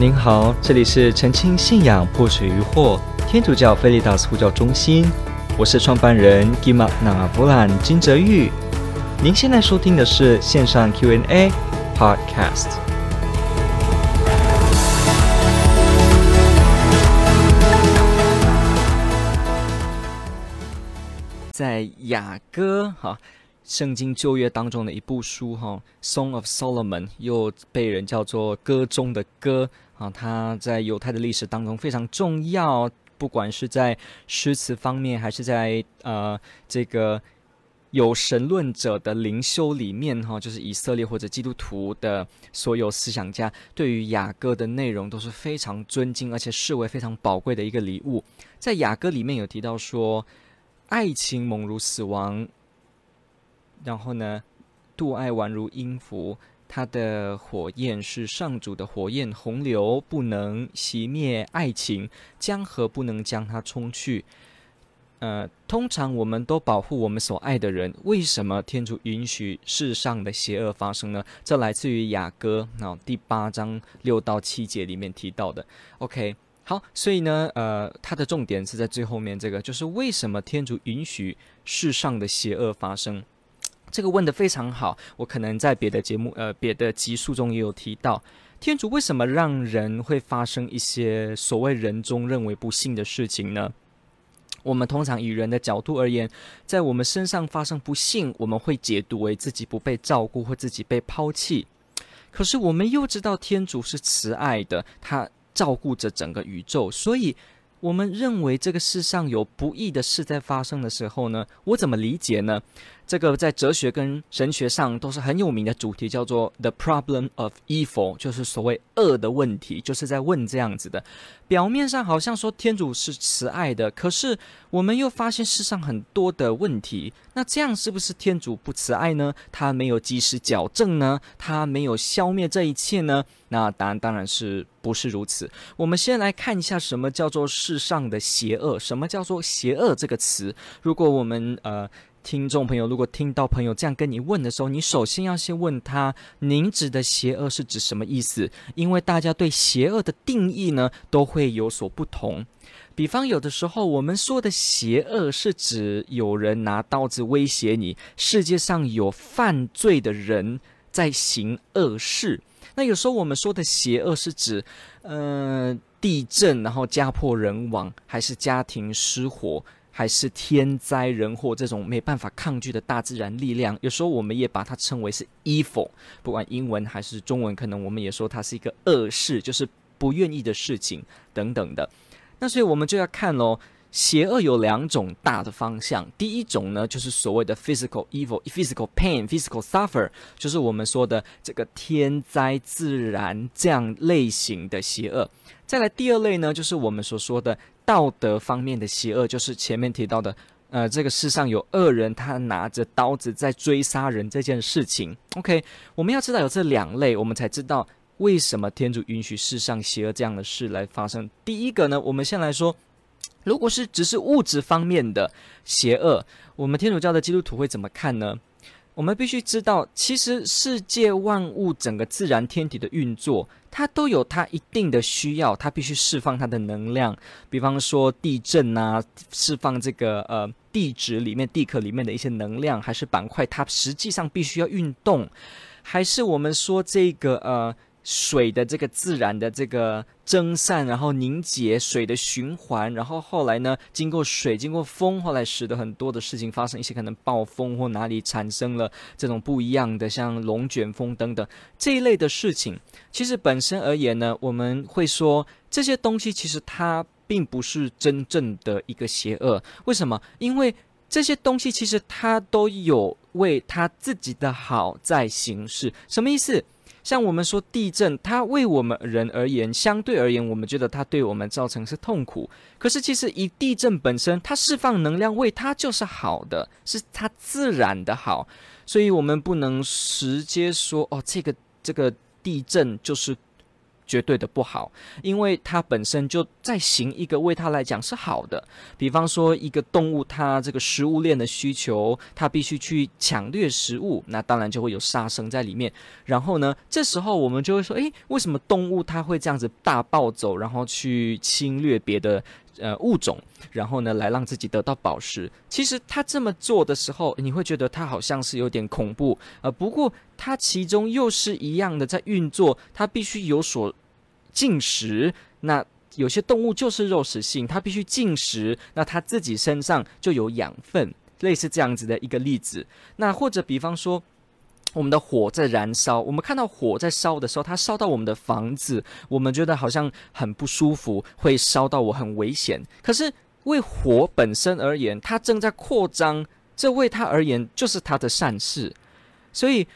您好，这里是澄清信仰破除疑惑天主教菲利达斯呼叫中心，我是创办人吉玛纳布兰金哲玉。您现在收听的是线上 Q&A Podcast。在雅歌圣经旧约当中的一部书Song of Solomon， 又被人叫做歌中的歌，它在犹太的历史当中非常重要，不管是在诗词方面，还是在这个有神论者的灵修里面，就是以色列或者基督徒的所有思想家对于雅歌的内容都是非常尊敬，而且视为非常宝贵的一个礼物。在雅歌里面有提到说，爱情猛如死亡，然后呢，妒爱宛如音符，它的火焰是上主的火焰，洪流不能熄灭爱情，江河不能将它冲去。通常我们都保护我们所爱的人，为什么天主允许世上的邪恶发生呢？这来自于雅歌第8章6到7节里面提到的。OK。好，所以呢，它的重点是在最后面这个，就是为什么天主允许世上的邪恶发生？这个问得非常好，我可能在别的节目，别的集数中也有提到，天主为什么让人会发生一些所谓人中认为不幸的事情呢？我们通常以人的角度而言，在我们身上发生不幸，我们会解读为自己不被照顾或自己被抛弃。可是我们又知道天主是慈爱的，他照顾着整个宇宙，所以我们认为这个世上有不义的事在发生的时候呢，我怎么理解呢？这个在哲学跟神学上都是很有名的主题，叫做 The Problem of Evil， 就是所谓恶的问题，就是在问这样子的。表面上好像说天主是慈爱的，可是我们又发现世上很多的问题，那这样是不是天主不慈爱呢？他没有及时矫正呢？他没有消灭这一切呢？那答案当然是不是如此。我们先来看一下什么叫做世上的邪恶，什么叫做邪恶这个词。如果我们听众朋友，如果听到朋友这样跟你问的时候，你首先要先问他，您指的邪恶是指什么意思？因为大家对邪恶的定义呢，都会有所不同。比方有的时候我们说的邪恶是指有人拿刀子威胁你，世界上有犯罪的人在行恶事。那有时候我们说的邪恶是指地震然后家破人亡，还是家庭失火，还是天灾人祸，这种没办法抗拒的大自然力量。有时候我们也把它称为是 evil， 不管英文还是中文，可能我们也说它是一个恶事，就是不愿意的事情等等的。那所以我们就要看咯，邪恶有2种大的方向。第一种呢，就是所谓的 physical evil， physical pain， physical suffer， 就是我们说的这个天灾自然这样类型的邪恶。再来第2类呢，就是我们所说的道德方面的邪恶，就是前面提到的，这个世上有恶人，他拿着刀子在追杀人这件事情。OK， 我们要知道有这2类，我们才知道为什么天主允许世上邪恶这样的事来发生。第一个呢，我们先来说，如果是只是物质方面的邪恶，我们天主教的基督徒会怎么看呢？我们必须知道，其实世界万物整个自然天体的运作，它都有它一定的需要，它必须释放它的能量。比方说地震啊，释放这个地质里面地壳里面的一些能量，还是板块它实际上必须要运动，还是我们说这个水的这个自然的这个蒸散，然后凝结，水的循环，然后后来呢，经过水，经过风，后来使得很多的事情发生，一些可能暴风或哪里产生了这种不一样的，像龙卷风等等这一类的事情。其实本身而言呢，我们会说这些东西其实它并不是真正的一个邪恶。为什么？因为这些东西其实它都有为它自己的好在行事。什么意思？像我们说地震，它为我们人而言，相对而言我们觉得它对我们造成是痛苦，可是其实以地震本身它释放能量为它就是好的，是它自然的好。所以我们不能直接说，这个地震就是绝对的不好，因为它本身就在行一个为它来讲是好的，比方说一个动物它这个食物链的需求，它必须去抢掠食物，那当然就会有杀生在里面。然后呢，这时候我们就会说，诶，为什么动物它会这样子大暴走，然后去侵略别的物种，然后呢来让自己得到宝石？其实他这么做的时候，你会觉得他好像是有点恐怖，不过他其中又是一样的在运作，他必须有所进食。那有些动物就是肉食性，它必须进食，那它自己身上就有养分，类似这样子的一个例子。那或者比方说，我们的火在燃烧，我们看到火在烧的时候，它烧到我们的房子，我们觉得好像很不舒服，会烧到我很危险。可是为火本身而言，它正在扩张，这为它而言就是它的善事。所以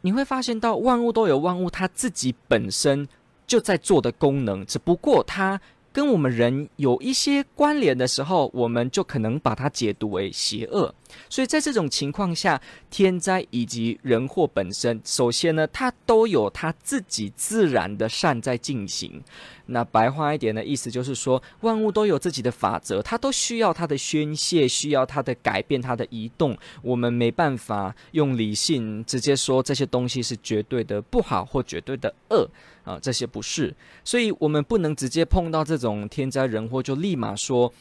你会发现到万物都有万物它自己本身就在做的功能，只不过它跟我们人有一些关联的时候，我们就可能把它解读为邪恶。所以在这种情况下，天灾以及人祸本身，首先呢，它都有它自己自然的善在进行。那白话一点的意思就是说，万物都有自己的法则，它都需要它的宣泄，需要它的改变，它的移动。我们没办法用理性直接说这些东西是绝对的不好或绝对的恶啊，这些不是。所以我们不能直接碰到这种天灾人祸就立马说，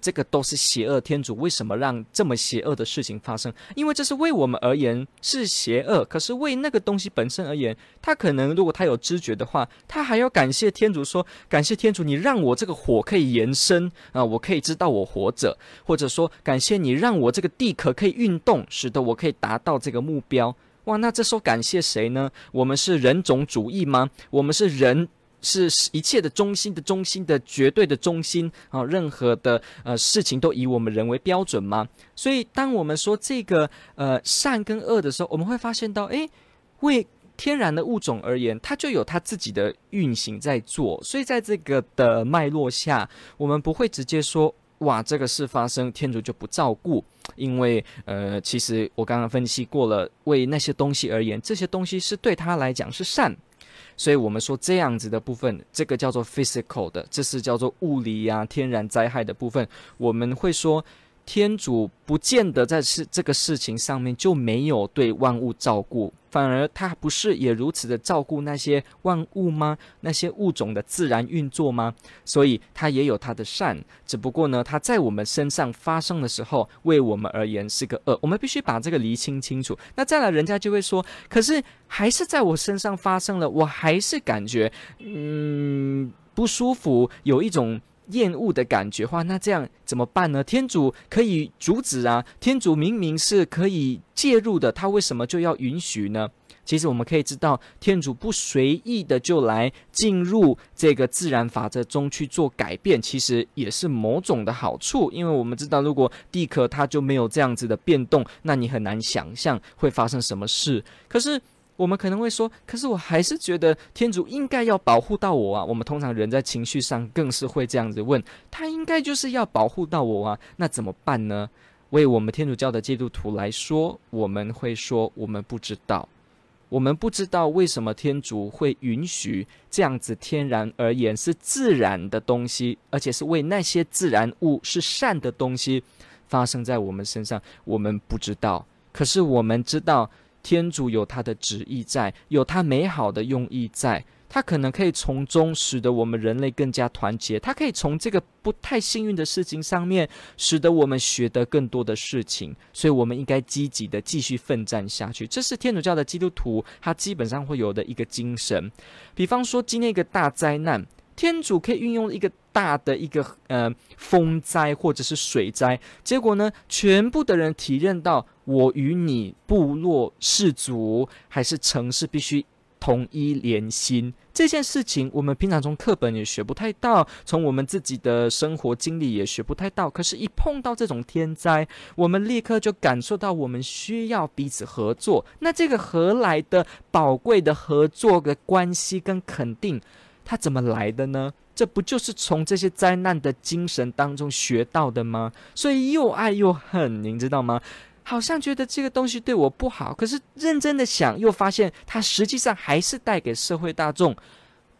这个都是邪恶，天主为什么让这么邪恶的事情发生？因为这是为我们而言是邪恶，可是为那个东西本身而言，他可能如果他有知觉的话，他还要感谢天主说，感谢天主你让我这个火可以延伸啊，我可以知道我活着，或者说感谢你让我这个地壳可以运动，使得我可以达到这个目标。哇，那这时候感谢谁呢？我们是人种主义吗？我们是人是一切的中心的中心的绝对的中心啊！任何的事情都以我们人为标准吗？所以当我们说这个善跟恶的时候，我们会发现到，诶，为天然的物种而言，它就有它自己的运行在做。所以在这个的脉络下，我们不会直接说，哇，这个事发生，天主就不照顾，因为其实我刚刚分析过了，为那些东西而言，这些东西是对他来讲是善。所以我们说这样子的部分，这个叫做 physical 的，这是叫做物理啊、天然灾害的部分。我们会说，天主不见得在这个事情上面就没有对万物照顾，反而他不是也如此的照顾那些万物吗？那些物种的自然运作吗？所以他也有他的善，只不过呢，他在我们身上发生的时候，为我们而言是个恶，我们必须把这个厘清清楚。那再来，人家就会说，可是还是在我身上发生了，我还是感觉不舒服，有一种厌恶的感觉话，那这样怎么办呢？天主可以阻止啊，天主明明是可以介入的，他为什么就要允许呢？其实我们可以知道，天主不随意的就来进入这个自然法则中去做改变，其实也是某种的好处，因为我们知道，如果地壳它就没有这样子的变动，那你很难想象会发生什么事。可是我们可能会说，可是我还是觉得天主应该要保护到我啊。我们通常人在情绪上更是会这样子问，他应该就是要保护到我啊，那怎么办呢？为我们天主教的基督徒来说，我们会说，我们不知道。我们不知道为什么天主会允许这样子天然而言是自然的东西，而且是为那些自然物是善的东西发生在我们身上，我们不知道。可是我们知道天主有他的旨意在，有他美好的用意在，他可能可以从中使得我们人类更加团结，他可以从这个不太幸运的事情上面使得我们学得更多的事情，所以我们应该积极的继续奋战下去。这是天主教的基督徒他基本上会有的一个精神。比方说今天一个大灾难，天主可以运用一个大的一个风灾或者是水灾，结果呢，全部的人体认到我与你部落氏族还是城市必须统一联心。这件事情我们平常从课本也学不太到，从我们自己的生活经历也学不太到，可是一碰到这种天灾，我们立刻就感受到我们需要彼此合作。那这个何来的宝贵的合作的关系跟肯定，它怎么来的呢？这不就是从这些灾难的精神当中学到的吗？所以又爱又恨，您知道吗？好像觉得这个东西对我不好，可是认真的想，又发现它实际上还是带给社会大众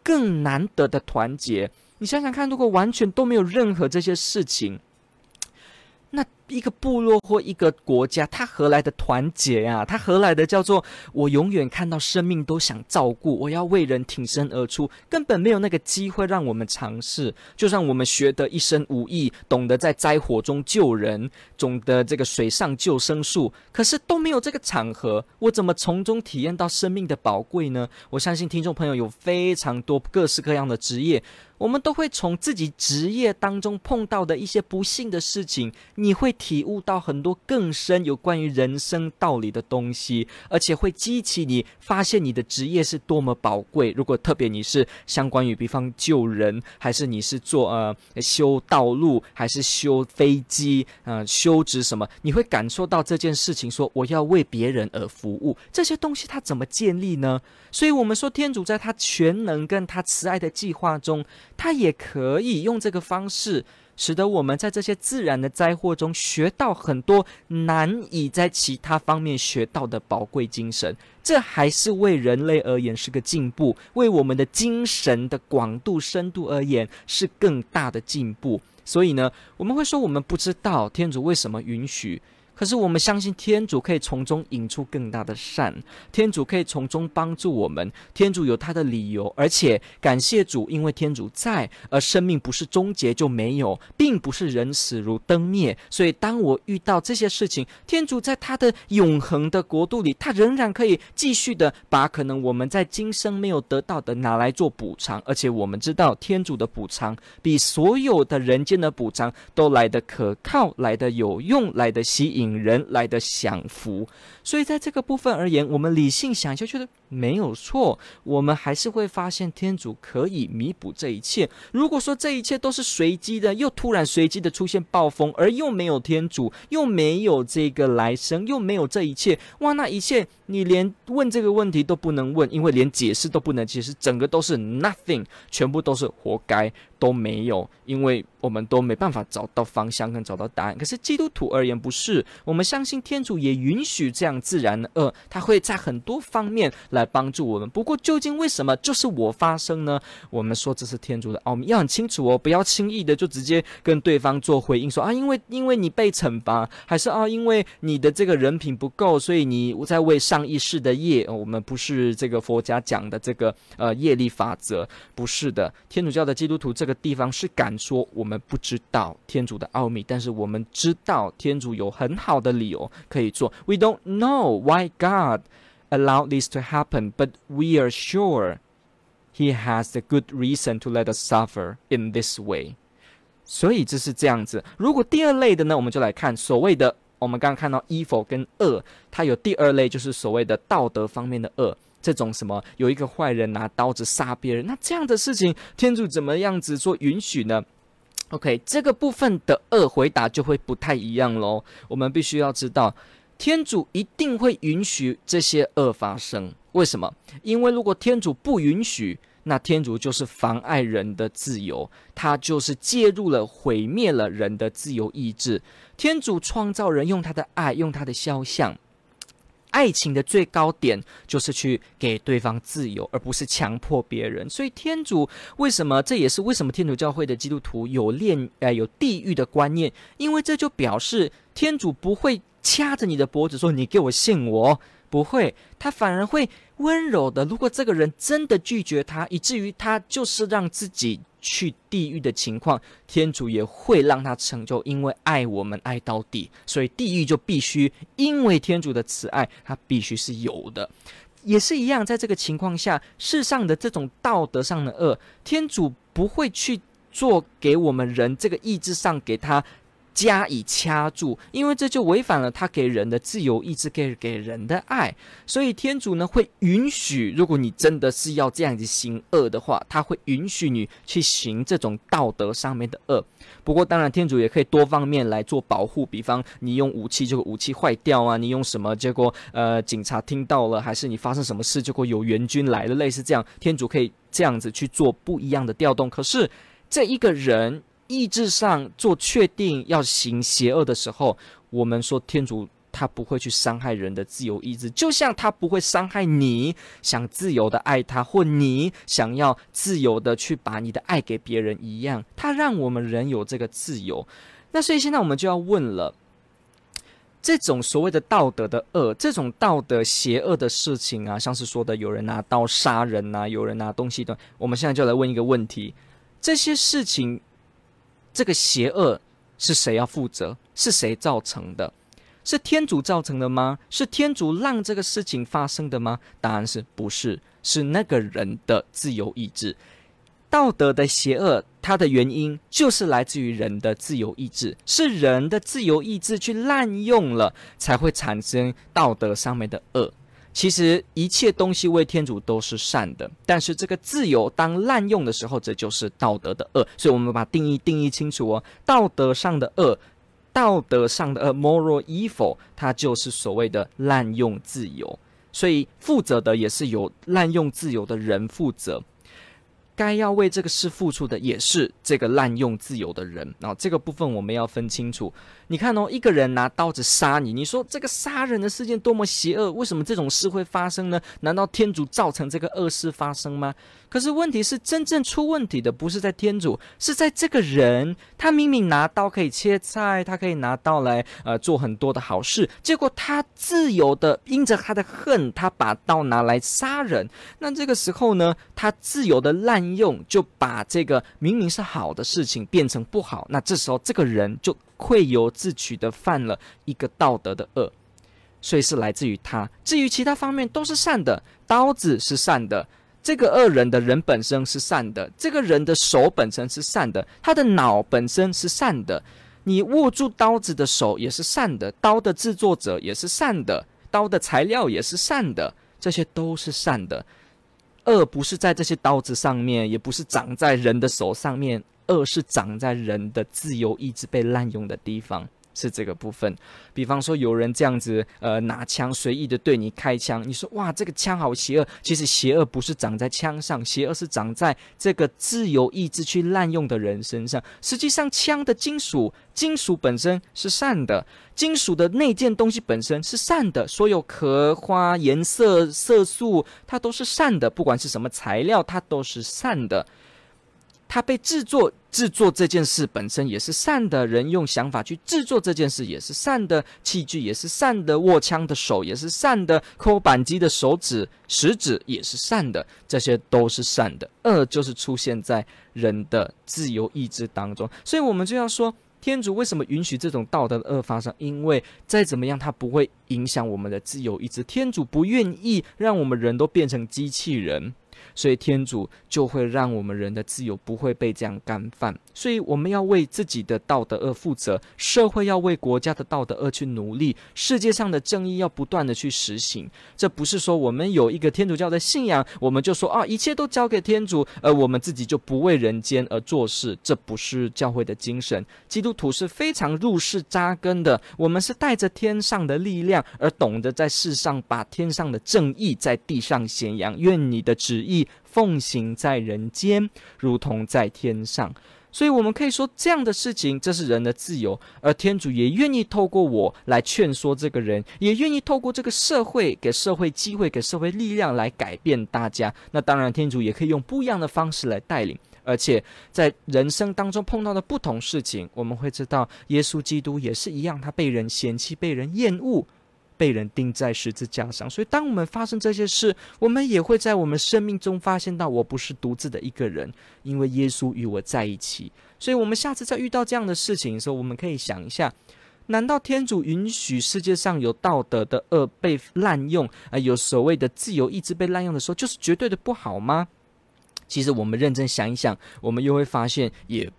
更难得的团结。你想想看，如果完全都没有任何这些事情，那一个部落或一个国家，它何来的团结啊？它何来的叫做我永远看到生命都想照顾，我要为人挺身而出，根本没有那个机会让我们尝试。就算我们学得一身武艺，懂得在灾火中救人，懂得这个水上救生术，可是都没有这个场合，我怎么从中体验到生命的宝贵呢？我相信听众朋友有非常多各式各样的职业。我们都会从自己职业当中碰到的一些不幸的事情，你会体悟到很多更深有关于人生道理的东西，而且会激起你发现你的职业是多么宝贵。如果特别你是相关于比方救人，还是你是做修道路，还是修飞机，修植什么，你会感受到这件事情说我要为别人而服务，这些东西它怎么建立呢？所以我们说天主在他全能跟他慈爱的计划中，他也可以用这个方式使得我们在这些自然的灾祸中学到很多难以在其他方面学到的宝贵精神，这还是为人类而言是个进步，为我们的精神的广度深度而言是更大的进步。所以呢，我们会说我们不知道天主为什么允许，可是我们相信天主可以从中引出更大的善，天主可以从中帮助我们，天主有他的理由，而且感谢主，因为天主在，而生命不是终结就没有，并不是人死如灯灭。所以当我遇到这些事情，天主在他的永恒的国度里，他仍然可以继续的把可能我们在今生没有得到的拿来做补偿，而且我们知道天主的补偿比所有的人间的补偿都来得可靠，来得有用，来得吸引人，来的享福。所以在这个部分而言，我们理性想一下觉得没有错，我们还是会发现天主可以弥补这一切。如果说这一切都是随机的，又突然随机的出现暴风，而又没有天主，又没有这个来生，又没有这一切，哇，那一切你连问这个问题都不能问，因为连解释都不能解释，整个都是 nothing， 全部都是活该，都没有，因为我们都没办法找到方向跟找到答案。可是基督徒而言不是，我们相信天主也允许这样自然的恶，他会在很多方面来帮助我们。不过究竟为什么就是我发生呢？我们说这是天主的奥秘，要很清楚哦，不要轻易的就直接跟对方做回应说啊，因为你被惩罚，还是啊因为你的这个人品不够，所以你在为上一世的业，我们不是这个佛家讲的这个业力法则，不是的。天主教的基督徒这个地方是敢说我们不知道天主的奥秘，但是我们知道天主有很好的理由可以做。 We don't know why God allowed this to happen, but we are sure He has a good reason to let us suffer in this way. 所以这是这样子。如果第二类的呢，我们就来看所谓的，我们刚刚看到 evil 跟恶，它有第二类，就是所谓的道德方面的恶，这种什么有一个坏人拿刀子杀别人，那这样的事情天主怎么样子做允许呢？ OK， 这个部分的恶回答就会不太一样咯。我们必须要知道天主一定会允许这些恶发生，为什么？因为如果天主不允许，那天主就是妨碍人的自由，他就是介入了，毁灭了人的自由意志。天主创造人用他的爱，用他的肖像，爱情的最高点就是去给对方自由，而不是强迫别人。所以天主为什么，这也是为什么天主教会的基督徒有地狱的观念，因为这就表示天主不会掐着你的脖子说你给我信我，不会，他反而会温柔的，如果这个人真的拒绝他，以至于他就是让自己去地狱的情况，天主也会让他成就，因为爱我们爱到底，所以地狱就必须，因为天主的慈爱，它必须是有的。也是一样，在这个情况下，世上的这种道德上的恶，天主不会去做给我们人这个意志上给他加以掐住，因为这就违反了他给人的自由意志，给人的爱。所以天主呢会允许，如果你真的是要这样子行恶的话，他会允许你去行这种道德上面的恶。不过当然天主也可以多方面来做保护，比方你用武器，结果武器坏掉啊，你用什么，结果警察听到了，还是你发生什么事，结果有援军来了，类似这样，天主可以这样子去做不一样的调动。可是这一个人意志上做确定要行邪恶的时候，我们说天主他不会去伤害人的自由意志，就像他不会伤害你想自由的爱他，或你想要自由的去把你的爱给别人一样。他让我们人有这个自由。那所以现在我们就要问了，这种所谓的道德的恶，这种道德邪恶的事情啊，像是说的有人拿刀杀人啊，有人拿东西的，我们现在就来问一个问题：这些事情，这个邪恶是谁要负责？是谁造成的？是天主造成的吗？是天主让这个事情发生的吗？答案是不是？是那个人的自由意志。道德的邪恶，它的原因就是来自于人的自由意志，是人的自由意志去滥用了，才会产生道德上面的恶。其实一切东西为天主都是善的，但是这个自由当滥用的时候，这就是道德的恶。所以我们把定义清楚哦，道德上的恶 moral evil， 它就是所谓的滥用自由，所以负责的也是由滥用自由的人负责。该要为这个事付出的也是这个滥用自由的人，然后这个部分我们要分清楚。你看哦，一个人拿刀子杀你，你说这个杀人的事件多么邪恶，为什么这种事会发生呢？难道天主造成这个恶事发生吗？可是问题是，真正出问题的不是在天主，是在这个人。他明明拿刀可以切菜，他可以拿刀来做很多的好事，结果他自由的因着他的恨，他把刀拿来杀人。那这个时候呢，他自由的滥用就把这个明明是好的事情变成不好，那这时候这个人就咎由自取的犯了一个道德的恶，所以是来自于他。至于其他方面都是善的，刀子是善的，这个恶人的人本身是善的，这个人的手本身是善的，他的脑本身是善的，你握住刀子的手也是善的，刀的制作者也是善的，刀的材料也是善的，这些都是善的。恶不是在这些刀子上面，也不是长在人的手上面，恶是长在人的自由意志被滥用的地方，是这个部分。比方说有人这样子拿枪随意的对你开枪，你说哇这个枪好邪恶，其实邪恶不是长在枪上，邪恶是长在这个自由意志去滥用的人身上。实际上枪的金属本身是善的，金属的那件东西本身是善的，所有壳花颜色色素它都是善的，不管是什么材料它都是善的，它被制作这件事本身也是善的，人用想法去制作这件事也是善的，器具也是善的，握枪的手也是善的，扣扳机的食指也是善的，这些都是善的。恶就是出现在人的自由意志当中，所以我们就要说，天主为什么允许这种道德的恶发生？因为再怎么样，它不会影响我们的自由意志。天主不愿意让我们人都变成机器人。所以天主就会让我们人的自由不会被这样干犯，所以我们要为自己的道德恶负责，社会要为国家的道德恶去努力，世界上的正义要不断的去实行。这不是说我们有一个天主教的信仰，我们就说啊一切都交给天主，而我们自己就不为人间而做事，这不是教会的精神。基督徒是非常入世扎根的，我们是带着天上的力量，而懂得在世上把天上的正义在地上显扬。愿你的旨意奉行在人间，如同在天上。所以我们可以说，这样的事情，这是人的自由，而天主也愿意透过我来劝说这个人，也愿意透过这个社会，给社会机会，给社会力量来改变大家。那当然，天主也可以用不一样的方式来带领。而且在人生当中碰到的不同事情，我们会知道，耶稣基督也是一样，他被人嫌弃，被人厌恶，被人钉在十字架上。所以当我们发生这些事，我们也会在我们生命中发现到，我不是独自的一个人，因为耶稣与我在一起。所以我们下次再遇到这样的事情的时候，我们可以想一下，难道天主允许世界上有道德的恶被滥用，有所谓的自由意志被滥用的时候，就是绝对的不好吗？其实我们认真想一想，我们又会发现也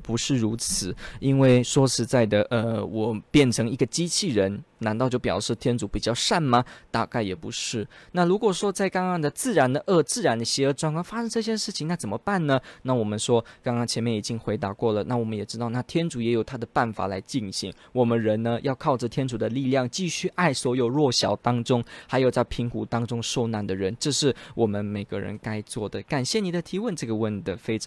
不是如此。因为说实在的，我变成一个机器人，难道就表示天主比较善吗？大概也不是。那如果说在刚刚的自然的恶、自然的邪恶状况发生这件事情，那怎么办呢？那我们说，刚刚前面已经回答过了。那我们也知道，那天主也有他的办法来进行。我们人呢，要靠着天主的力量，继续爱所有弱小当中，还有在贫苦当中受难的人，这是我们每个人该做的。感谢你的提问，这个问得非常。